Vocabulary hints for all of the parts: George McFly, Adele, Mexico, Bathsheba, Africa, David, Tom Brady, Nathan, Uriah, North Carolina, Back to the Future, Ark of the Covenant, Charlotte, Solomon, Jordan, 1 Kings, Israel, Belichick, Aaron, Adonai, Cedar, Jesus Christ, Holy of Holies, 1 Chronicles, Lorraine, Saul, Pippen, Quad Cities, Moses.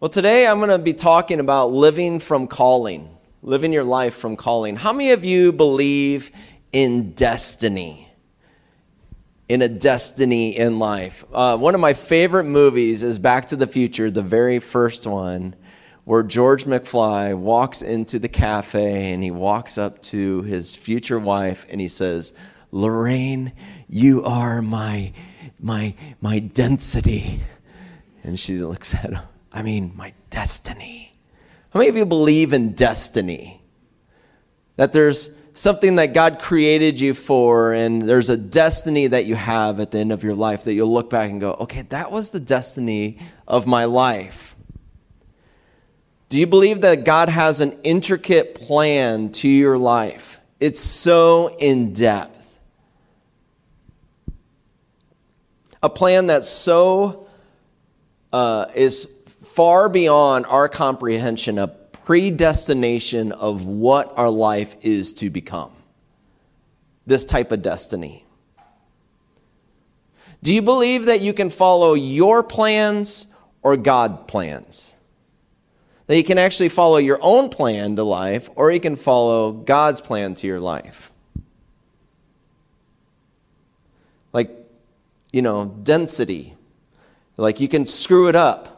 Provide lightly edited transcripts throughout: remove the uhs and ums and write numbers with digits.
Well, today I'm going to be talking about living from calling, living your life from calling. How many of you believe in destiny, in a destiny in life? One of my favorite movies is Back to the Future, the very first one, where George McFly walks into the cafe and he walks up to his future wife and he says, "Lorraine, you are my density." And she looks at him. I mean, my destiny. How many of you believe in destiny? That there's something that God created you for, and there's a destiny that you have at the end of your life that you'll look back and go, okay, that was the destiny of my life. Do you believe that God has an intricate plan to your life? It's so in depth. A plan that's so is far beyond our comprehension, a predestination of what our life is to become. This type of destiny. Do you believe that you can follow your plans or God's plans? That you can actually follow your own plan to life, or you can follow God's plan to your life? Like, you know, density. Like, you can screw it up.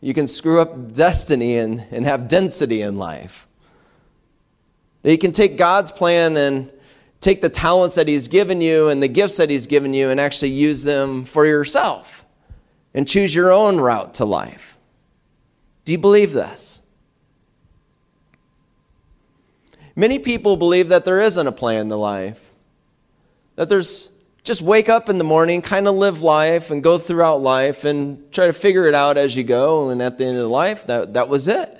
You can screw up destiny and have density in life. You can take God's plan and take the talents that he's given you and the gifts that he's given you and actually use them for yourself and choose your own route to life. Do you believe this? Many people believe that there isn't a plan to life, that there's just wake up in the morning, kind of live life and go throughout life and try to figure it out as you go. And at the end of life, that was it.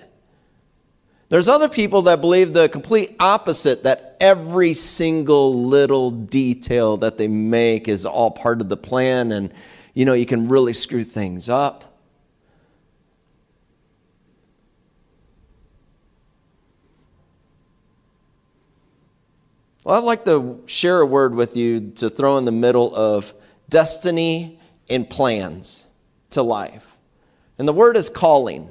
There's other people that believe the complete opposite, that every single little detail that they make is all part of the plan. And, you know, you can really screw things up. Well, I'd like to share a word with you to throw in the middle of destiny and plans to life. And the word is calling.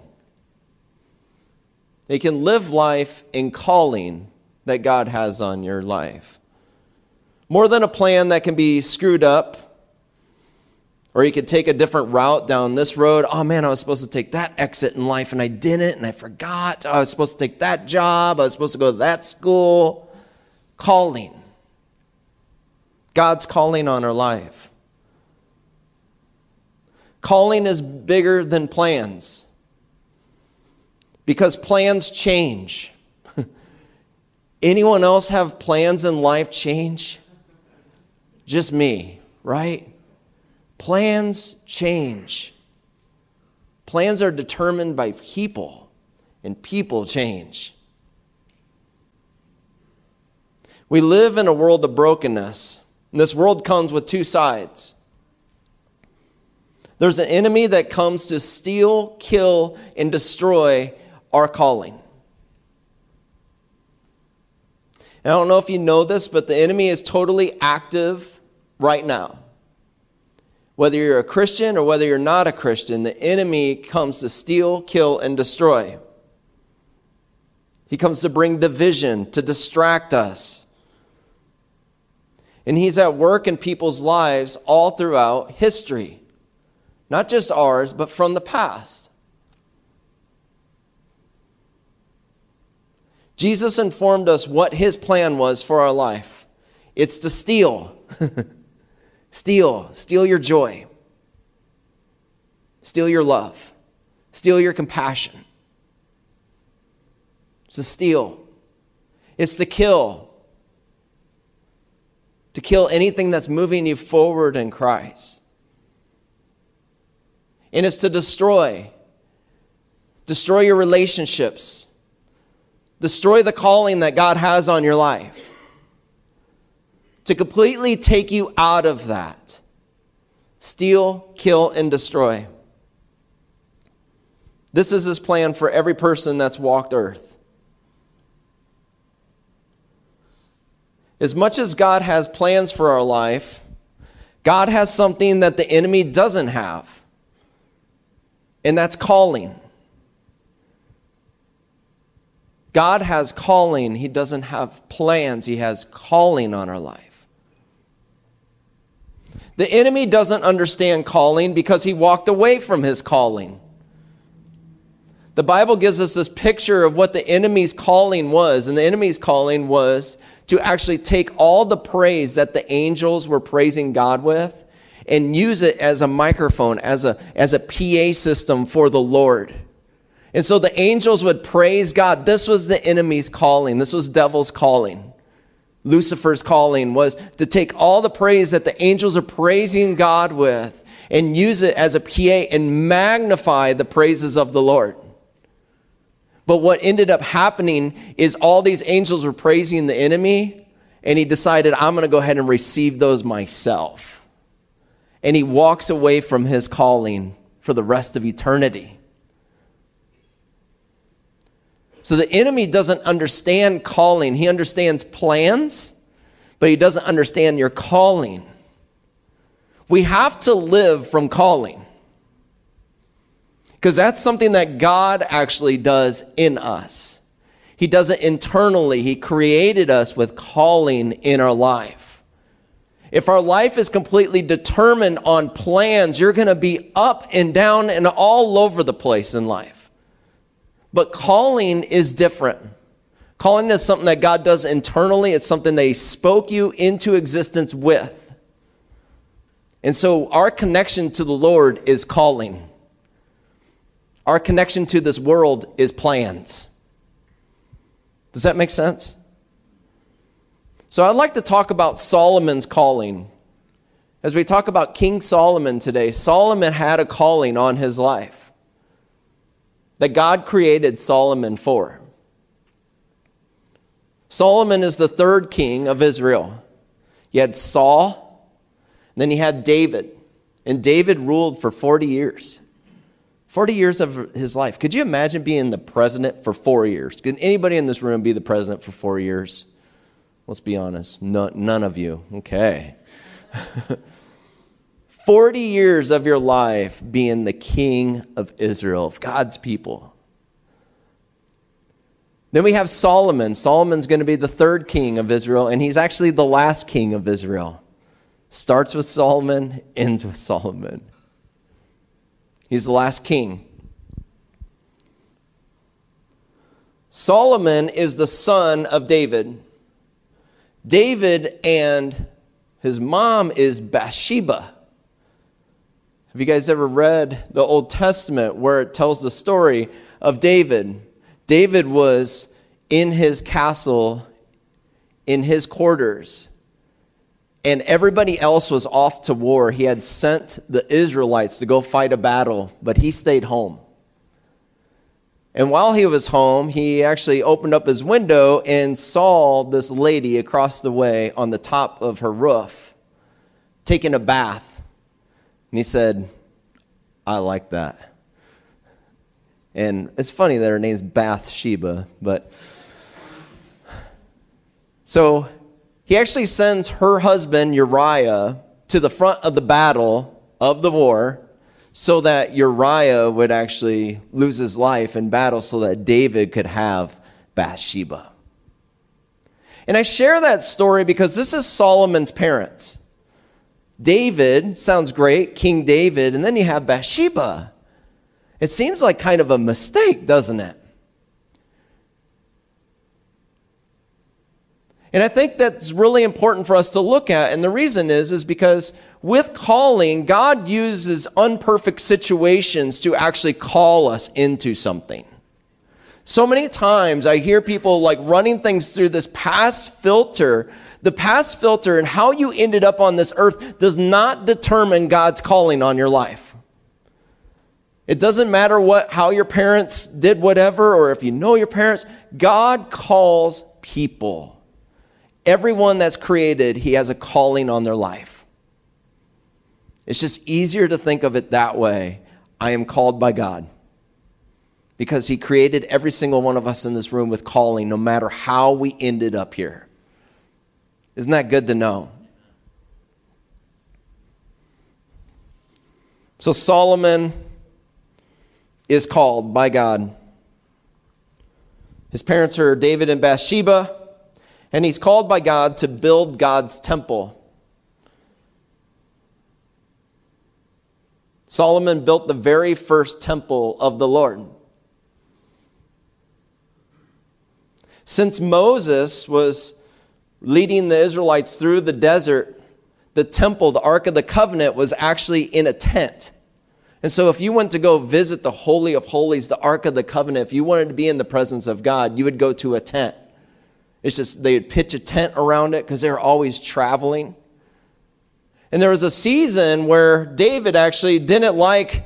You can live life in calling that God has on your life. More than a plan that can be screwed up, or you could take a different route down this road. Oh man, I was supposed to take that exit in life and I didn't, and I forgot. I was supposed to take that job. I was supposed to go to that school. Calling. God's calling on our life. Calling is bigger than plans, because plans change. Anyone else have plans in life change? Just me, right? Plans change. Plans are determined by people, and people change. We live in a world of brokenness. And this world comes with two sides. There's an enemy that comes to steal, kill, and destroy our calling. And I don't know if you know this, but the enemy is totally active right now. Whether you're a Christian or whether you're not a Christian, the enemy comes to steal, kill, and destroy. He comes to bring division, to distract us. And he's at work in people's lives all throughout history. Not just ours, but from the past. Jesus informed us what his plan was for our life. It's to steal. Steal your joy. Steal your love. Steal your compassion. It's to steal. It's to kill. To kill anything that's moving you forward in Christ. And it's to destroy. Destroy your relationships. Destroy the calling that God has on your life. To completely take you out of that. Steal, kill, and destroy. This is his plan for every person that's walked earth. As much as God has plans for our life, God has something that the enemy doesn't have. And that's calling. God has calling. He doesn't have plans. He has calling on our life. The enemy doesn't understand calling because he walked away from his calling. The Bible gives us this picture of what the enemy's calling was. And the enemy's calling was to actually take all the praise that the angels were praising God with and use it as a microphone, as a PA system for the Lord. And so the angels would praise God. This was the enemy's calling. This was devil's calling. Lucifer's calling was to take all the praise that the angels are praising God with and use it as a PA and magnify the praises of the Lord. But what ended up happening is all these angels were praising the enemy, and he decided, I'm going to go ahead and receive those myself. And he walks away from his calling for the rest of eternity. So the enemy doesn't understand calling. He understands plans, but he doesn't understand your calling. We have to live from calling, because that's something that God actually does in us. He does it internally. He created us with calling in our life. If our life is completely determined on plans, you're going to be up and down and all over the place in life. But calling is different. Calling is something that God does internally. It's something that He spoke you into existence with. And so our connection to the Lord is calling. Our connection to this world is plans. Does that make sense? So I'd like to talk about Solomon's calling. As we talk about King Solomon today, Solomon had a calling on his life that God created Solomon for. Solomon is the third king of Israel. You had Saul, and then you had David. And David ruled for 40 years. 40 years of his life. Could you imagine being the president for 4 years? Could anybody in this room be the president for 4 years? Let's be honest, none of you. Okay. 40 years of your life being the king of Israel, of God's people. Then we have Solomon. Solomon's going to be the third king of Israel, and he's actually the last king of Israel. Starts with Solomon, ends with Solomon. He's the last king. Solomon is the son of David. David and his mom is Bathsheba. Have you guys ever read the Old Testament where it tells the story of David? David was in his castle, in his quarters, and everybody else was off to war. He had sent the Israelites to go fight a battle, but he stayed home. And while he was home, he actually opened up his window and saw this lady across the way on the top of her roof taking a bath. And he said, I like that. And it's funny that her name's Bathsheba, but so he actually sends her husband Uriah to the front of the battle of the war, so that Uriah would actually lose his life in battle so that David could have Bathsheba. And I share that story because this is Solomon's parents. David sounds great, King David, and then you have Bathsheba. It seems like kind of a mistake, doesn't it? And I think that's really important for us to look at. And the reason is because with calling, God uses imperfect situations to actually call us into something. So many times I hear people like running things through this past filter. The past filter and how you ended up on this earth does not determine God's calling on your life. It doesn't matter how your parents did whatever, or if you know your parents. God calls people. Everyone that's created, He has a calling on their life. It's just easier to think of it that way. I am called by God, because He created every single one of us in this room with calling, no matter how we ended up here. Isn't that good to know? So Solomon is called by God. His parents are David and Bathsheba, and he's called by God to build God's temple. Solomon built the very first temple of the Lord. Since Moses was leading the Israelites through the desert, the temple, the Ark of the Covenant, was actually in a tent. And so if you went to go visit the Holy of Holies, the Ark of the Covenant, if you wanted to be in the presence of God, you would go to a tent. It's just they would pitch a tent around it because they were always traveling. And there was a season where David actually didn't like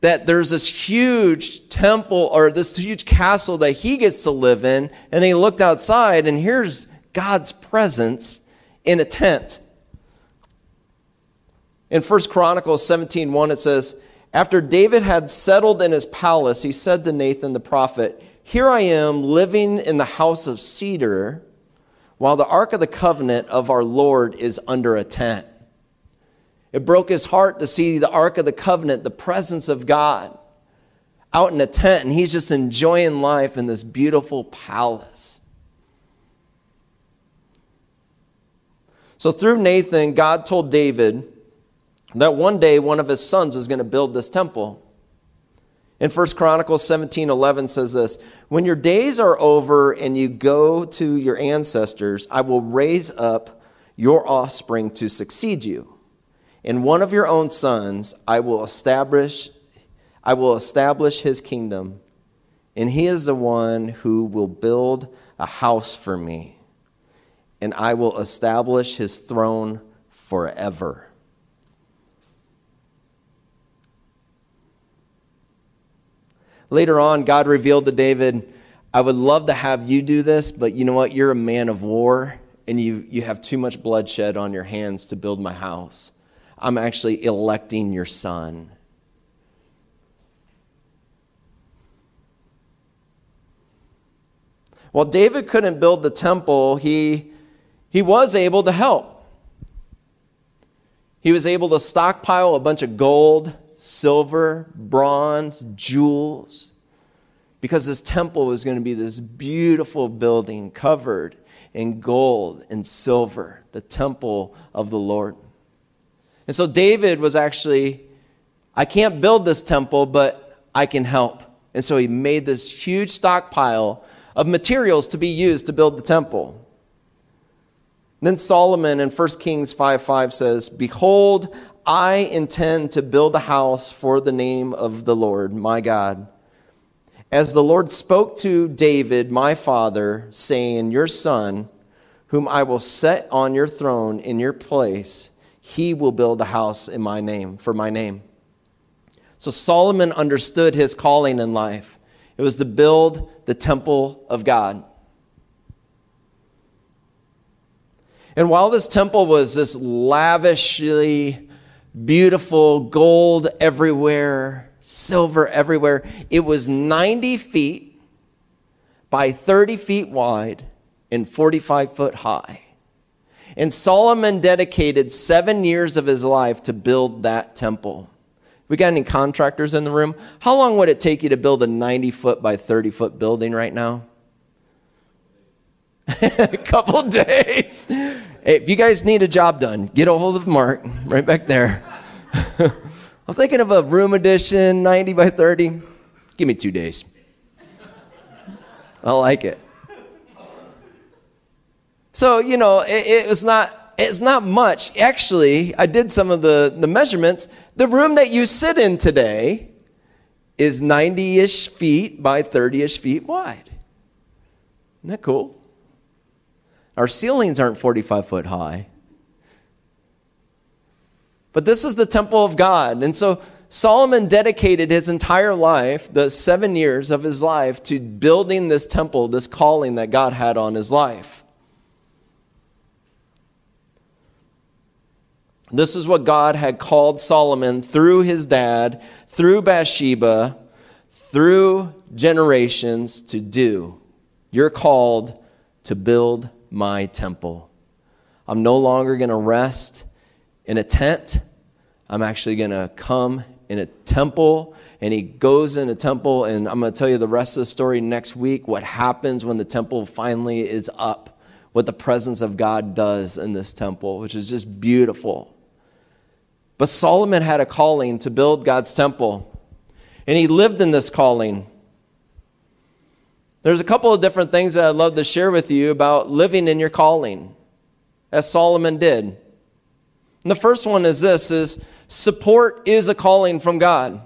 that there's this huge temple or this huge castle that he gets to live in. And he looked outside and here's God's presence in a tent. In 1 Chronicles 17:1, it says, "After David had settled in his palace, he said to Nathan the prophet, 'Here I am living in the house of Cedar, while the Ark of the Covenant of our Lord is under a tent.'" It broke his heart to see the Ark of the Covenant, the presence of God, out in a tent, and he's just enjoying life in this beautiful palace. So through Nathan, God told David that one day one of his sons was going to build this temple. In 1 Chronicles 17:11 says this, "When your days are over and you go to your ancestors, I will raise up your offspring to succeed you. And one of your own sons I will establish his kingdom, and he is the one who will build a house for me, and I will establish his throne forever." Later on, God revealed to David, "I would love to have you do this, but you know what? You're a man of war, and you have too much bloodshed on your hands to build my house. I'm actually electing your son." While David couldn't build the temple, he was able to help. He was able to stockpile a bunch of gold, silver, bronze, jewels, because this temple was going to be this beautiful building covered in gold and silver, the temple of the Lord. And so David was actually, I can't build this temple, but I can help. And so he made this huge stockpile of materials to be used to build the temple. Then Solomon in 1 Kings 5:5 says, "Behold, I intend to build a house for the name of the Lord, my God. As the Lord spoke to David, my father, saying, 'Your son, whom I will set on your throne in your place, he will build a house in my name, for my name.'" So Solomon understood his calling in life. It was to build the temple of God. And while this temple was this lavishly beautiful, gold everywhere, silver everywhere, it was 90 feet by 30 feet wide and 45 foot high. And Solomon dedicated 7 years of his life to build that temple. We got any contractors in the room? How long would it take you to build a 90 foot by 30 foot building right now? A couple days. If you guys need a job done, get a hold of Mark right back there. I'm thinking of a room addition, 90 by 30. Give me 2 days. I like it. So, you know, it's not much. Actually, I did some of the measurements. The room that you sit in today is 90-ish feet by 30-ish feet wide. Isn't that cool? Our ceilings aren't 45 foot high. But this is the temple of God. And so Solomon dedicated his entire life, the 7 years of his life, to building this temple, this calling that God had on his life. This is what God had called Solomon through his dad, through Bathsheba, through generations to do. You're called to build my temple. I'm no longer going to rest in a tent. I'm actually going to come in a temple and he goes in a temple, and I'm going to tell you the rest of the story next week, what happens when the temple finally is up, what the presence of God does in this temple, which is just beautiful. But Solomon had a calling to build God's temple, and he lived in this calling. There's a couple of different things that I'd love to share with you about living in your calling, as Solomon did. And the first one is this, is support is a calling from God.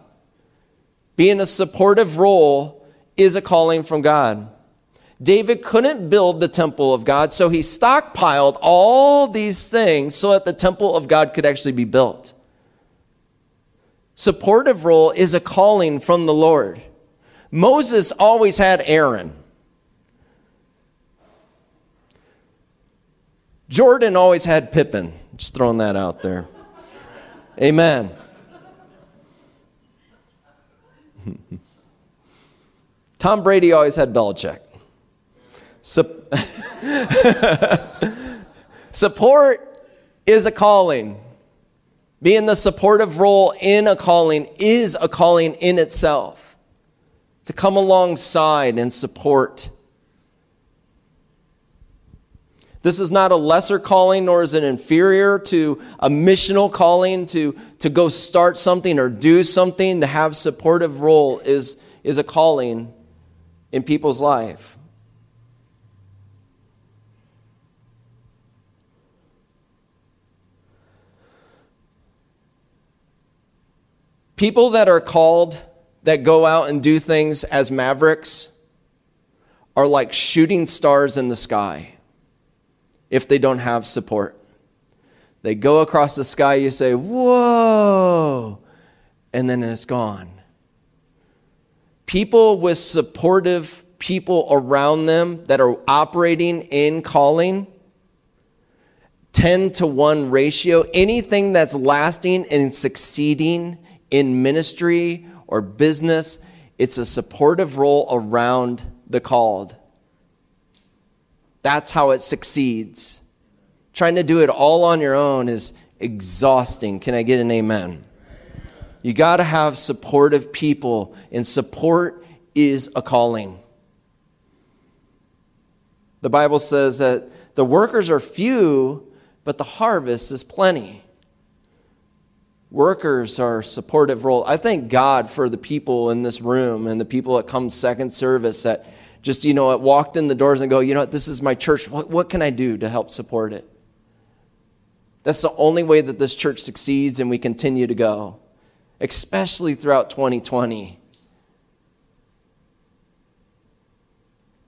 Being a supportive role is a calling from God. David couldn't build the temple of God, so he stockpiled all these things so that the temple of God could actually be built. Supportive role is a calling from the Lord. Moses always had Aaron. Jordan always had Pippen. Just throwing that out there. Amen. Tom Brady always had Belichick. Support is a calling. Being the supportive role in a calling is a calling in itself. To come alongside and support. This is not a lesser calling, nor is it inferior to a missional calling to go start something or do something. To have supportive role is a calling in people's life. People that are called, that go out and do things as mavericks, are like shooting stars in the sky if they don't have support. They go across the sky, you say, whoa, and then it's gone. People with supportive people around them that are operating in calling, 10-to-1 ratio, anything that's lasting and succeeding in ministry or business, it's a supportive role around the called. That's how it succeeds. Trying to do it all on your own is exhausting. Can I get an amen? You got to have supportive people, and support is a calling. The Bible says that the workers are few, but the harvest is plenty. Workers are a supportive role. I thank God for the people in this room and the people that come second service that just, walked in the doors and go, this is my church. What can I do to help support it? That's the only way that this church succeeds and we continue to go, especially throughout 2020.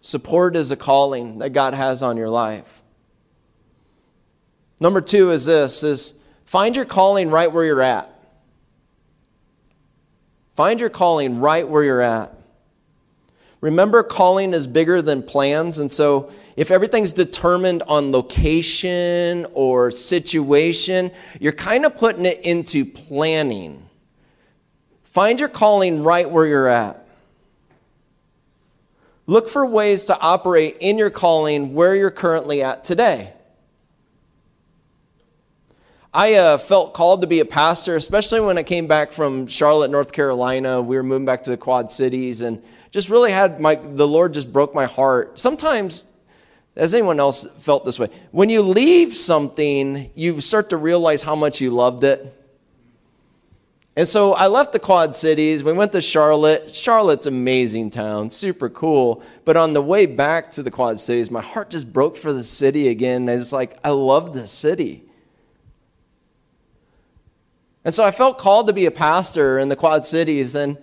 Support is a calling that God has on your life. Number two is this, is find your calling right where you're at. Find your calling right where you're at. Remember, calling is bigger than plans. And so if everything's determined on location or situation, you're kind of putting it into planning. Find your calling right where you're at. Look for ways to operate in your calling where you're currently at today. I felt called to be a pastor, especially when I came back from Charlotte, North Carolina. We were moving back to the Quad Cities, and just really had the Lord just broke my heart. Sometimes, has anyone else felt this way? When you leave something, you start to realize how much you loved it. And so I left the Quad Cities. We went to Charlotte. Charlotte's an amazing town, super cool. But on the way back to the Quad Cities, my heart just broke for the city again. It's like, I love this city. And so I felt called to be a pastor in the Quad Cities, and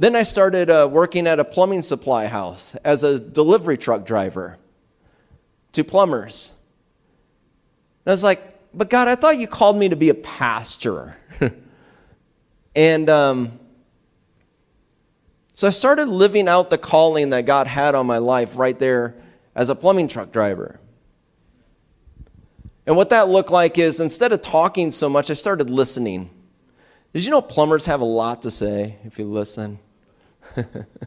then I started working at a plumbing supply house as a delivery truck driver to plumbers. And I was like, but God, I thought you called me to be a pastor. And so I started living out the calling that God had on my life right there as a plumbing truck driver. And what that looked like is, instead of talking so much, I started listening. Did you know plumbers have a lot to say if you listen?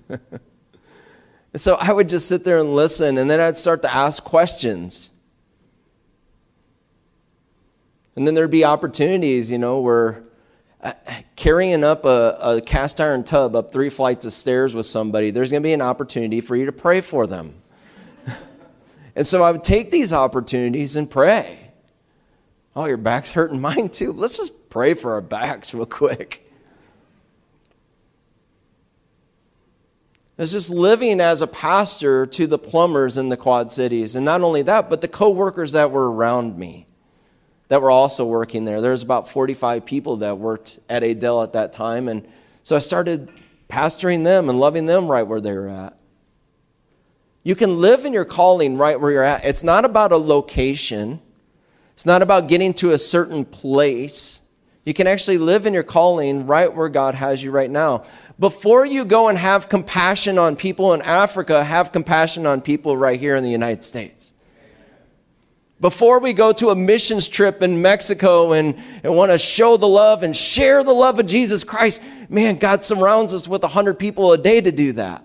And so I would just sit there and listen, and then I'd start to ask questions. And then there'd be opportunities, where carrying up a cast iron tub up 3 flights of stairs with somebody, there's going to be an opportunity for you to pray for them. And so I would take these opportunities and pray. Oh, your back's hurting, mine too. Let's just pray for our backs real quick. It's just living as a pastor to the plumbers in the Quad Cities. And not only that, but the co-workers that were around me that were also working there. There's about 45 people that worked at Adele at that time. And so I started pastoring them and loving them right where they were at. You can live in your calling right where you're at. It's not about a location. It's not about getting to a certain place. You can actually live in your calling right where God has you right now. Before you go and have compassion on people in Africa, have compassion on people right here in the United States. Before we go to a missions trip in Mexico and want to show the love and share the love of Jesus Christ, man, God surrounds us with 100 people a day to do that.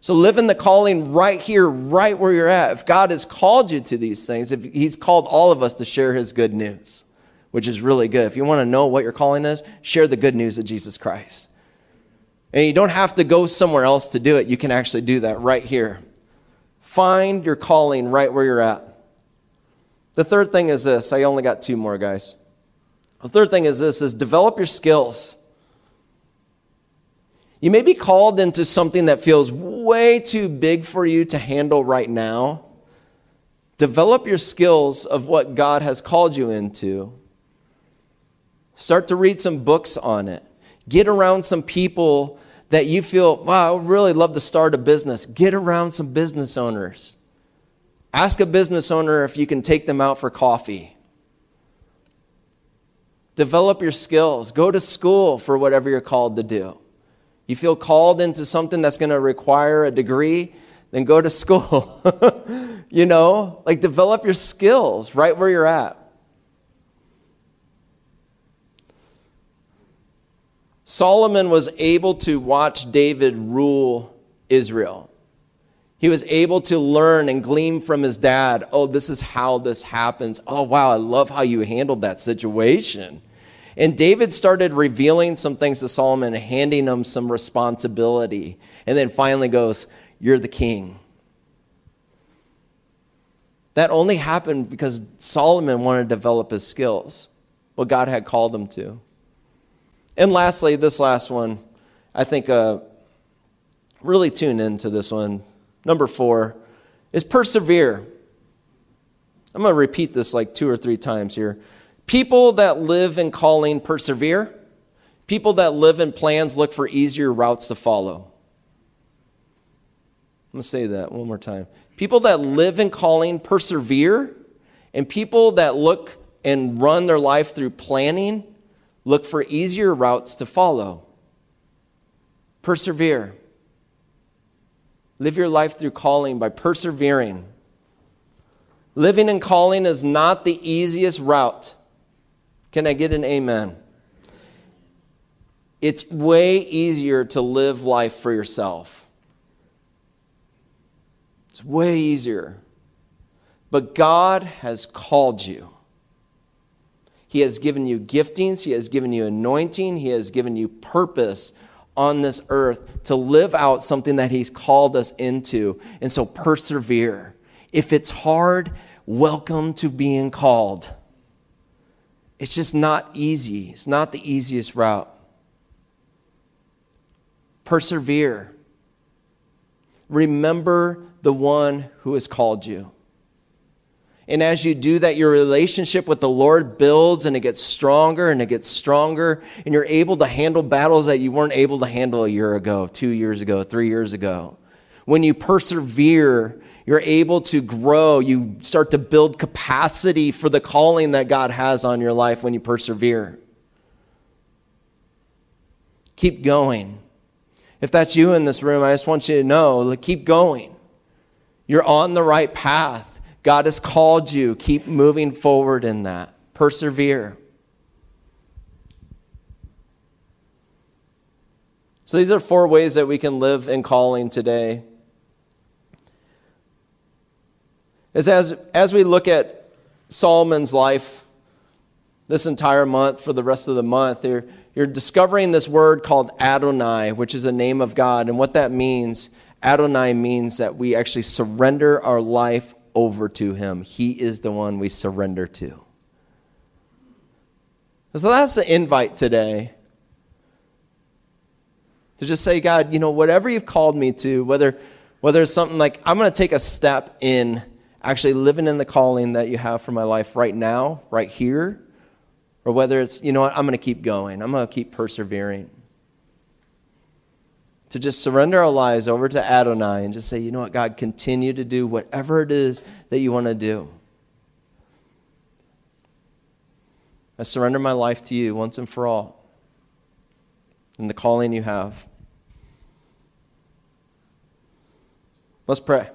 So live in the calling right here, right where you're at. If God has called you to these things, if he's called all of us to share his good news, which is really good. If you want to know what your calling is, share the good news of Jesus Christ. And you don't have to go somewhere else to do it. You can actually do that right here. Find your calling right where you're at. The third thing is this. I only got 2 more, guys. The third thing is this, is develop your skills. You may be called into something that feels way too big for you to handle right now. Develop your skills of what God has called you into. Start to read some books on it. Get around some people that you feel, wow, I would really love to start a business. Get around some business owners. Ask a business owner if you can take them out for coffee. Develop your skills. Go to school for whatever you're called to do. You feel called into something that's going to require a degree, then go to school. You know, like develop your skills right where you're at. Solomon was able to watch David rule Israel. He was able to learn and glean from his dad, oh, this is how this happens. Oh, wow, I love how you handled that situation. And David started revealing some things to Solomon and handing him some responsibility. And then finally goes, you're the king. That only happened because Solomon wanted to develop his skills, what God had called him to. And lastly, this last one, I think really tune into this one. Number 4 is persevere. I'm going to repeat this like 2 or 3 times here. People that live in calling persevere. People that live in plans look for easier routes to follow. I'm going to say that one more time. People that live in calling persevere, and people that look and run their life through planning look for easier routes to follow. Persevere. Live your life through calling by persevering. Living in calling is not the easiest route. Can I get an amen? It's way easier to live life for yourself. It's way easier. But God has called you. He has given you giftings. He has given you anointing. He has given you purpose on this earth to live out something that he's called us into. And so persevere. If it's hard, welcome to being called. It's just not easy. It's not the easiest route. Persevere. Remember the one who has called you. And as you do that, your relationship with the Lord builds and it gets stronger and it gets stronger. And you're able to handle battles that you weren't able to handle a year ago, 2 years ago, 3 years ago. When you persevere, you're able to grow. You start to build capacity for the calling that God has on your life when you persevere. Keep going. If that's you in this room, I just want you to know, like, keep going. You're on the right path. God has called you. Keep moving forward in that. Persevere. So these are 4 ways that we can live in calling today. As we look at Solomon's life this entire month, for the rest of the month, you're you're discovering this word called Adonai, which is a name of God. And what that means, Adonai means that we actually surrender our life over to him. He is the one we surrender to. So that's the invite today. To just say, God, you know, whatever you've called me to, whether it's something like, I'm going to take a step in actually living in the calling that you have for my life right now, right here, or whether it's, you know what, I'm going to keep going. I'm going to keep persevering. To just surrender our lives over to Adonai and just say, you know what, God, continue to do whatever it is that you want to do. I surrender my life to you once and for all and the calling you have. Let's pray.